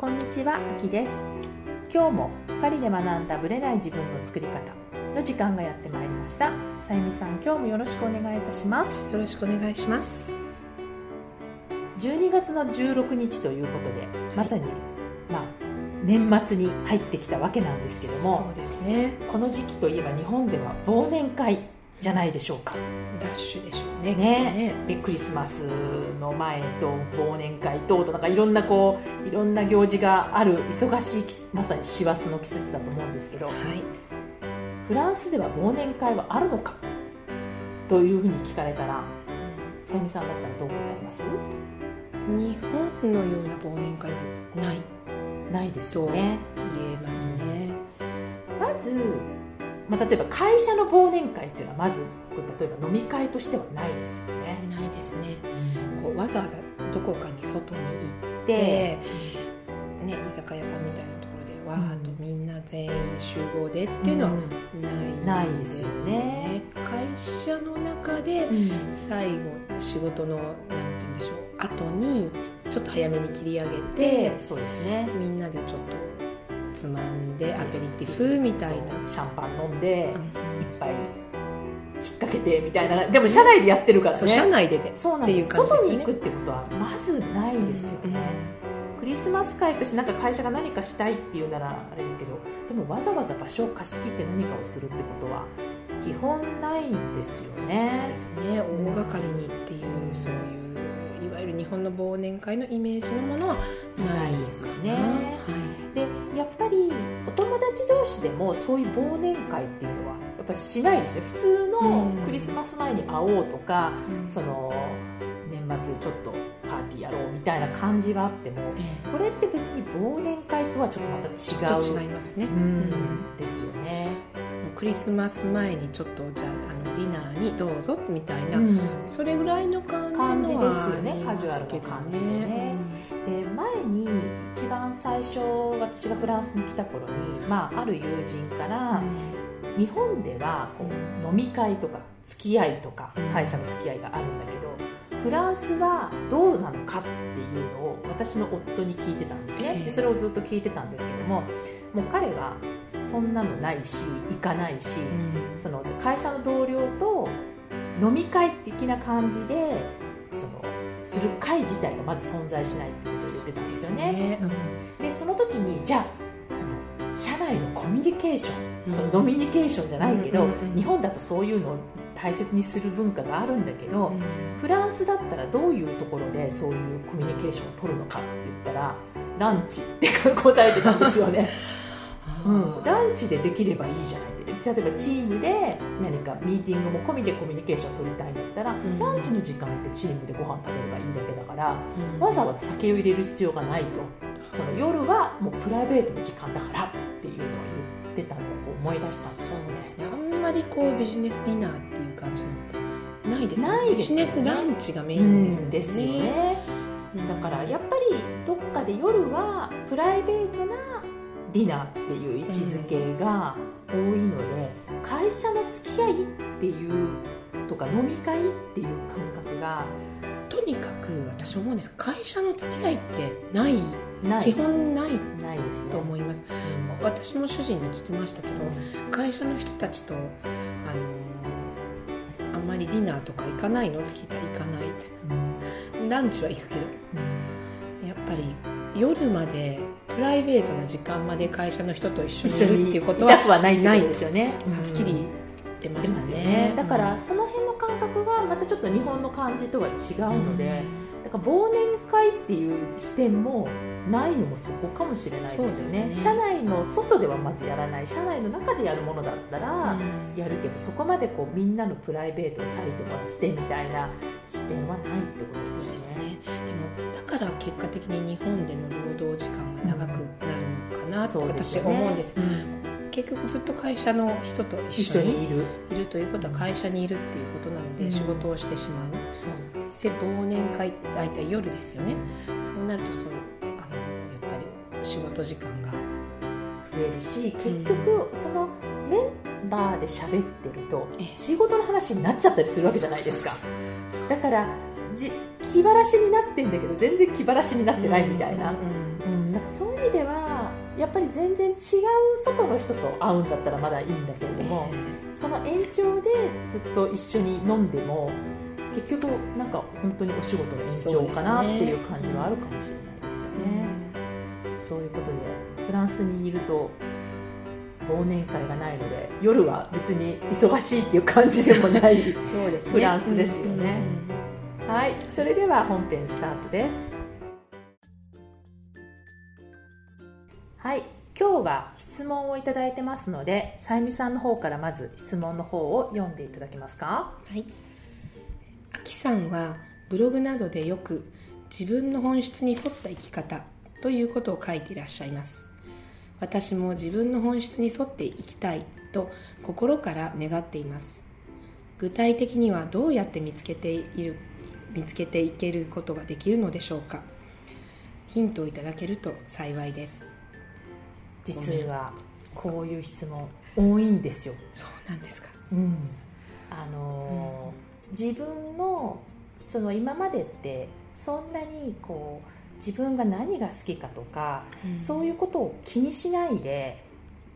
こんにちは、あきです。今日もパリで学んだブレない自分の作り方の時間がやってまいりました。さゆみさん、今日もよろしくお願いいたします。よろしくお願いします。12月の16日ということで、まさに、年末に入ってきたわけなんですけども、そうですね、この時期といえば日本では忘年会じゃないでしょうか。ラッシュでしょう ね。クリスマスの前と忘年会となんかいろんな行事がある忙しい、まさに師走の季節だと思うんですけど、フランスでは忘年会はあるのかというふうに聞かれたら、さゆみさんだったらどう思います？日本のような忘年会はないですよね。と言えますね。まず例えば会社の忘年会っていうのは、まず例えば飲み会としてはないですよね。ないですね。わざわざどこかに外に行って、ね、居酒屋さんみたいなところでわーっとみんな全員集合でっていうのはないですよね。会社の中で最後、仕事のなんて言うんでしょう、後にちょっと早めに切り上げて、そうですね、みんなでちょっとつまんでアペリティフみたいな、シャンパン飲んで一杯引っ掛けてみたいな。でも社内でやってるからね。社内でそうなんです。外に行くってことはまずないですよね、クリスマス会として会社が何かしたいっていうならあれだけど、でもわざわざ場所を貸し切って何かをするってことは基本ないんですよね。そうですね、大掛かりにっていう、そういういわゆる日本の忘年会のイメージのものはないですよね。やっぱりお友達同士でもそういう忘年会っていうのはやっぱしないですね。普通のクリスマス前に会おうとか、その年末ちょっとパーティーやろうみたいな感じはあっても、これって別に忘年会とはちょっとまた違う、違いますね、ですよね。クリスマス前にちょっとじゃあディナーにどうぞみたいな、それぐらいの感じですよね。カジュアルな感じでね。で、前に一番最初私がフランスに来た頃に、ある友人から、日本では飲み会とか付き合いとか会社の付き合いがあるんだけど、フランスはどうなのかっていうのを私の夫に聞いてたんですね。でそれをずっと聞いてたんですけども、もう彼はそんなのないし行かないし、その会社の同僚と飲み会的な感じでする会自体がまず存在しないってことを言ってたんですよね。でその時に、じゃあ社内のコミュニケーション、ドミニケーションじゃないけど、日本だとそういうのを大切にする文化があるんだけど、フランスだったらどういうところでそういうコミュニケーションを取るのかって言ったら、ランチって答えてたんですよね。ランチでできればいいじゃないって。例えばチームで何かミーティングも込みでコミュニケーション取りたいんだったら、ランチの時間ってチームでご飯食べればいいだけだから、わざわざ酒を入れる必要がないと、その夜はもうプライベートの時間だからっていうのを言ってたのを思い出したんですよね。そうですね、あんまりビジネスディナーっていう感じのないですよね。ビジネスランチがメインですよね。だからやっぱりどっかで夜はプライベートなディナーっていう位置づけが多いので、会社の付き合いっていうとか飲み会っていう感覚が、とにかく私思うんですが、会社の付き合いってない基本ないですね、と思います。私も主人に聞きましたけど、会社の人たちとあんまりディナーとか行かないのって聞いたら、行かない、ランチは行くけど、やっぱり夜までプライベートな時間まで会社の人と一緒にいるっていうことはないですよね。はっきり言ってましたね。だからその辺の感覚がまたちょっと日本の感じとは違うので、だから忘年会っていう視点もないのもそこかもしれないですよね。社内の外ではまずやらない、社内の中でやるものだったらやるけど、そこまでみんなのプライベートを割いてもらってみたいな視点はないってことですね。だから結果的に日本での労働時間が長くなるのかなと私は思うんです。結局ずっと会社の人と一緒にいるということは、会社にいるっていうことなので仕事をしてしまう。そうです。で忘年会って大体夜ですよね。そうなるとやっぱり仕事時間が増えるし、結局そのメンバーで喋ってると仕事の話になっちゃったりするわけじゃないですか。だから気晴らしになってんだけど全然気晴らしになってないみたいな、なんかそういう意味ではやっぱり全然違う外の人と会うんだったらまだいいんだけれども、その延長でずっと一緒に飲んでも結局なんか本当にお仕事の延長かなっていう感じはあるかもしれないですよね。そういうことでフランスにいると忘年会がないので夜は別に忙しいっていう感じでもないそうです、ね、フランスですよね、うん、はい、それでは本編スタートです。はい、今日は質問をいただいてますので、さゆみさんの方からまず質問の方を読んでいただけますか。はい、あきさんはブログなどでよく自分の本質に沿った生き方ということを書いていらっしゃいます。私も自分の本質に沿って生きたいと心から願っています。具体的にはどうやって見つけていけることができるのでしょうか。ヒントをいただけると幸いです。実はこういう質問多いんですよ。そうなんですか。うん、自分のその今までってそんなにこう自分が何が好きかとか、うん、そういうことを気にしないで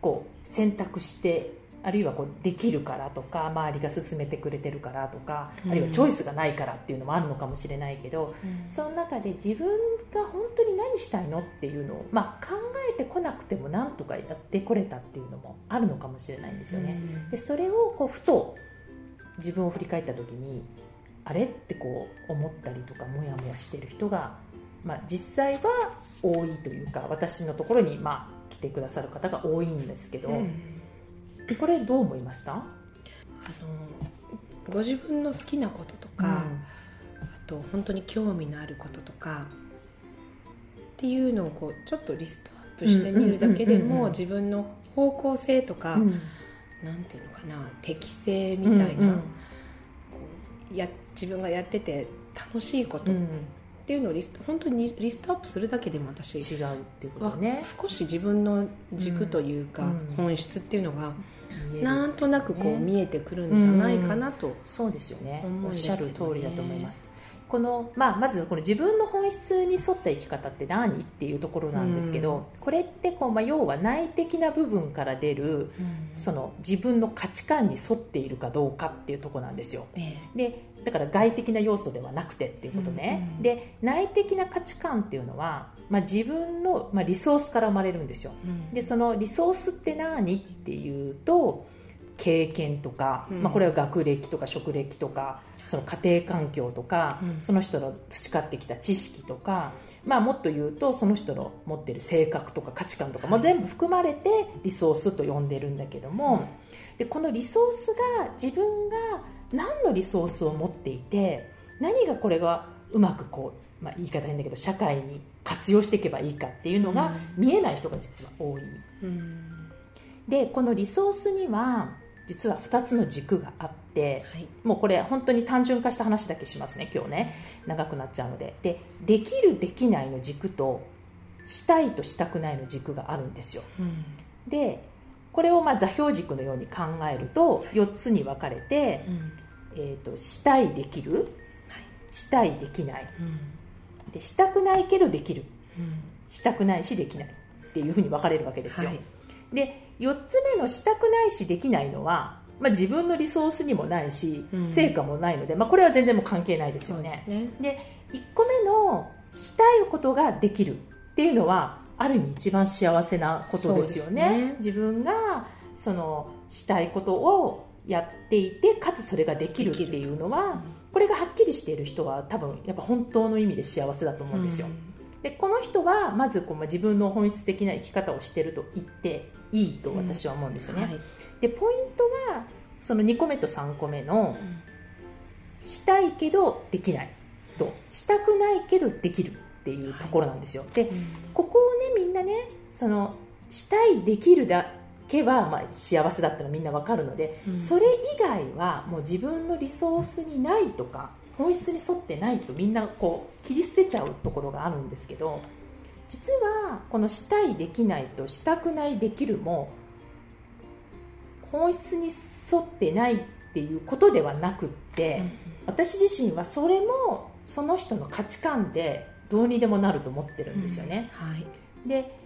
こう選択して、あるいはこうできるからとか周りが勧めてくれてるからとか、あるいはチョイスがないからっていうのもあるのかもしれないけど、うん、その中で自分が本当に何したいのっていうのを、まあ、考えてこなくてもなんとかやってこれたっていうのもあるのかもしれないんですよね、うん、でそれをこうふと自分を振り返った時にあれってこう思ったりとかモヤモヤしてる人がまあ、実際は多いというか、私のところにまあ来てくださる方が多いんですけど、うん、これどう思いました？ご自分の好きなこととか、うん、あと本当に興味のあることとかっていうのをこうちょっとリストアップしてみるだけでも自分の方向性とか、うん、なんていうのかな、適性みたいな、うんうん、自分がやってて楽しいこと、うん、っていうのを本当にリストアップするだけでも私違うっていうことね、少し自分の軸というか、うん、本質っていうのが、うん、なんとなくこう見えてくるんじゃないかなと、うん、そうですよね、おっしゃる通りだと思います。この、まあ、まずこの自分の本質に沿った生き方って何っていうところなんですけど、うん、これってこう、まあ、要は内的な部分から出る、うん、その自分の価値観に沿っているかどうかっていうところなんですよ、でだから外的な要素ではなくてっていうことね、うんうん、で内的な価値観っていうのは、まあ、自分の、まあ、リソースから生まれるんですよ、うん、でそのリソースって何っていうと経験とか、うん、まあ、これは学歴とか職歴とかその家庭環境とか、うん、その人の培ってきた知識とか、まあ、もっと言うとその人の持ってる性格とか価値観とかも全部含まれてリソースと呼んでるんだけども、うん、でこのリソースが自分が何のリソースを持っていて、何がこれがうまくこう、まあ、言い方変だけど社会に活用していけばいいかっていうのが見えない人が実は多い、うん、でこのリソースには実は2つの軸があって、はい、もうこれ本当に単純化した話だけしますね今日ね、長くなっちゃうので、できるできないの軸としたいとしたくないの軸があるんですよ、うん、でこれをまあ座標軸のように考えると4つに分かれて、うん、したいできる、したいできない、うん、でしたくないけどできる、うん、したくないしできないっていうふうに分かれるわけですよ、はい、で4つ目のしたくないしできないのは、まあ、自分のリソースにもないし、うん、成果もないので、まあ、これは全然もう関係ないですよね。そうですね。で1個目のしたいことができるっていうのはある意味一番幸せなことですよね。そうですね。自分がそのしたいことをやっていて、かつそれができるっていうのは、これがはっきりしている人は多分やっぱ本当の意味で幸せだと思うんですよ、うん、でこの人はまずこう自分の本質的な生き方をしていると言っていいと私は思うんですよね、うん、はい、でポイントはその2個目と3個目のしたいけどできないとしたくないけどできるっていうところなんですよ、はい、でここをねみんなね、そのしたいできるだけはまあ幸せだったのみんなわかるので、うん、それ以外はもう自分のリソースにないとか本質に沿ってないとみんなこう切り捨てちゃうところがあるんですけど、実はこのしたいできないとしたくないできるも本質に沿ってないっていうことではなくって、うん、私自身はそれもその人の価値観でどうにでもなると思ってるんですよね、うん、はい、で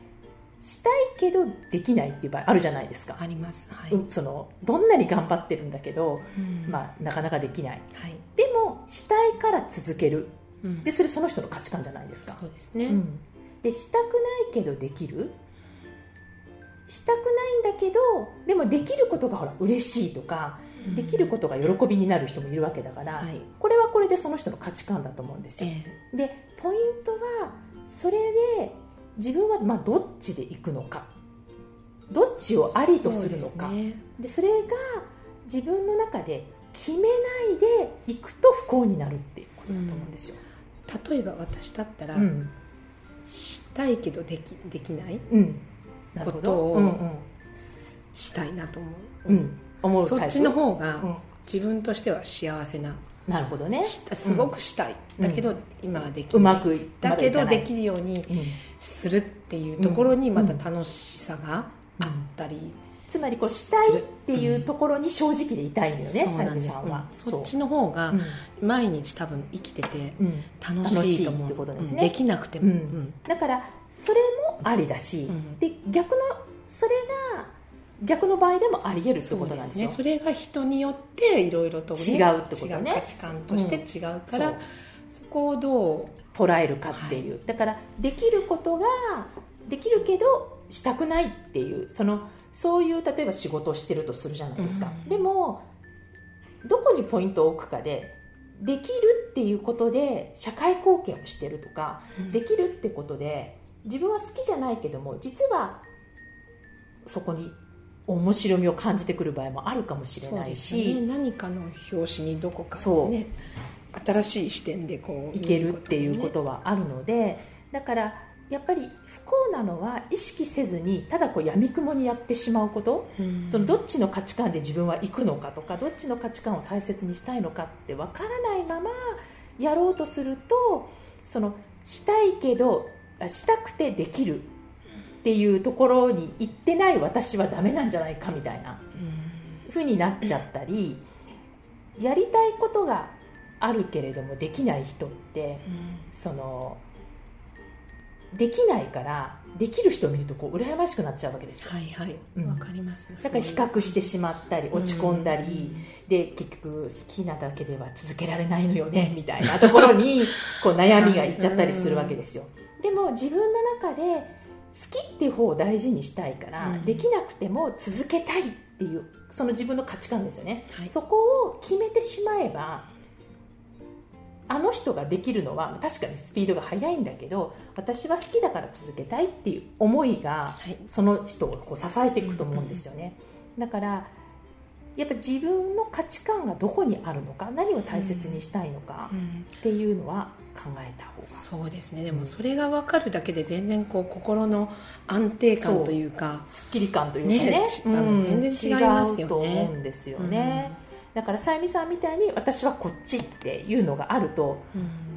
したいけどできないっていう場合あるじゃないですか。あります、はい、そのどんなに頑張ってるんだけど、まあ、なかなかできない、はい、でもしたいから続ける、でそれその人の価値観じゃないですか。そうですね、でしたくないけどできる、したくないんだけどでもできることがほら嬉しいとか、できることが喜びになる人もいるわけだから、はい、これはこれでその人の価値観だと思うんですよ、でポイントはそれで自分はまあどっちで行くのか、どっちをありとするのか、でそれが自分の中で決めないで行くと不幸になるっていうことだと思うんですよ、例えば私だったら、したいけどできない、ことをしたいなと思う、そっちの方が自分としては幸せな、なるほどね、すごくしたい、だけど、今はできない、うまくいっただけどできるようにするっていうところにまた楽しさがあったり、つまりこうしたいっていうところに正直でいたいのよね、さゆみさんは。そっちの方が毎日多分生きてて楽しいと思う、できなくても、だからそれもありだし、でそれが逆の場合でもあり得るってことなんですよ。 そうですね、それが人によっていろいろと、ね、違うってことね、価値観として違うから、そこをどう捉えるかっていう、だからできることができるけどしたくないっていう、そういう例えば仕事をしてるとするじゃないですか、でもどこにポイントを置くかで、できるっていうことで社会貢献をしてるとか、できるってことで自分は好きじゃないけども実はそこに面白みを感じてくる場合もあるかもしれないし、何かの表紙にどこか、ね、新しい視点でこういけるっていうことはあるので、だからやっぱり不幸なのは意識せずにただこう闇雲にやってしまうこと、そのどっちの価値観で自分は行くのかとか、どっちの価値観を大切にしたいのかって分からないままやろうとすると、そのしたいけどしたくてできるっていうところに行ってない私はダメなんじゃないかみたいなふうになっちゃったり、やりたいことがあるけれどもできない人って、できないからできる人を見るとこう羨ましくなっちゃうわけですよ。はいはい、わかります。だから比較してしまったり落ち込んだりで、結局好きなだけでは続けられないのよねみたいなところにこう悩みがいっちゃったりするわけですよ。でも自分の中で好きっていう方を大事にしたいから、できなくても続けたいっていうその自分の価値観ですよね、そこを決めてしまえば、あの人ができるのは確かにスピードが速いんだけど私は好きだから続けたいっていう思いがその人をこう支えていくと思うんですよね、だからやっぱ自分の価値観がどこにあるのか、何を大切にしたいのかっていうのは考えた方が、そうですね。でもそれが分かるだけで全然こう心の安定感というかすっきり感というか ね、全然違いますよね、違うと思うんですよね、だからさゆみさんみたいに私はこっちっていうのがあると、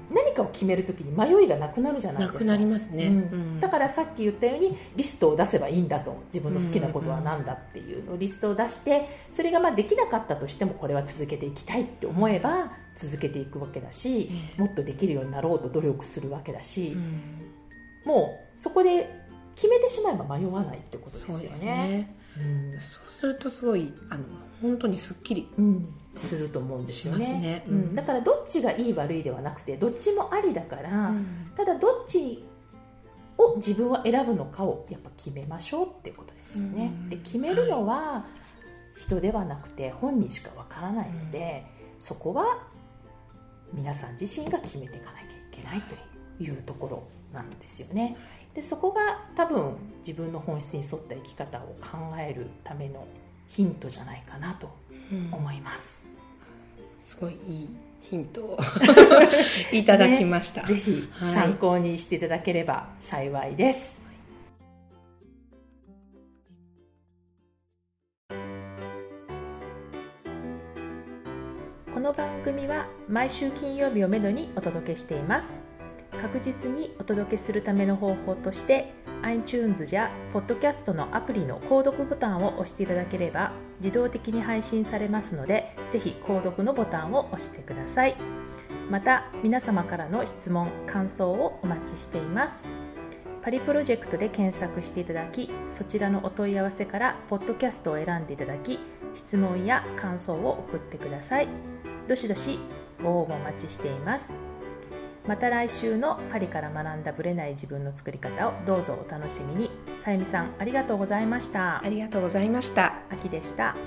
何かを決めるときに迷いがなくなるじゃないですか。なくなりますね、だからさっき言ったようにリストを出せばいいんだと、自分の好きなことは何だっていうのをリストを出して、それがまあできなかったとしてもこれは続けていきたいって思えば続けていくわけだし、もっとできるようになろうと努力するわけだし、もうそこで決めてしまえば迷わないってことですよね。そうですね、そうするとすごい本当にすっきり、すると思うんですよ ね、だからどっちがいい悪いではなくてどっちもありだから、ただどっちを自分は選ぶのかをやっぱ決めましょうっていうことですよね、で決めるのは人ではなくて本人しかわからないので、そこは皆さん自身が決めていかなきゃいけないというところなんですよね。でそこが多分自分の本質に沿った生き方を考えるためのヒントじゃないかなと思います、すごいいいヒントをいただきました、ぜひ参考にしていただければ幸いです、この番組は毎週金曜日をめどにお届けしています。確実にお届けするための方法として iTunes や Podcast のアプリの購読ボタンを押していただければ自動的に配信されますので、ぜひ購読のボタンを押してください。また皆様からの質問・感想をお待ちしています。パリプロジェクトで検索していただき、そちらのお問い合わせからポッドキャストを選んでいただき、質問や感想を送ってください。どしどしご応募お待ちしています。また来週のパリから学んだブレない自分の作り方をどうぞお楽しみに。さゆみさん、ありがとうございました。ありがとうございました。あきでした。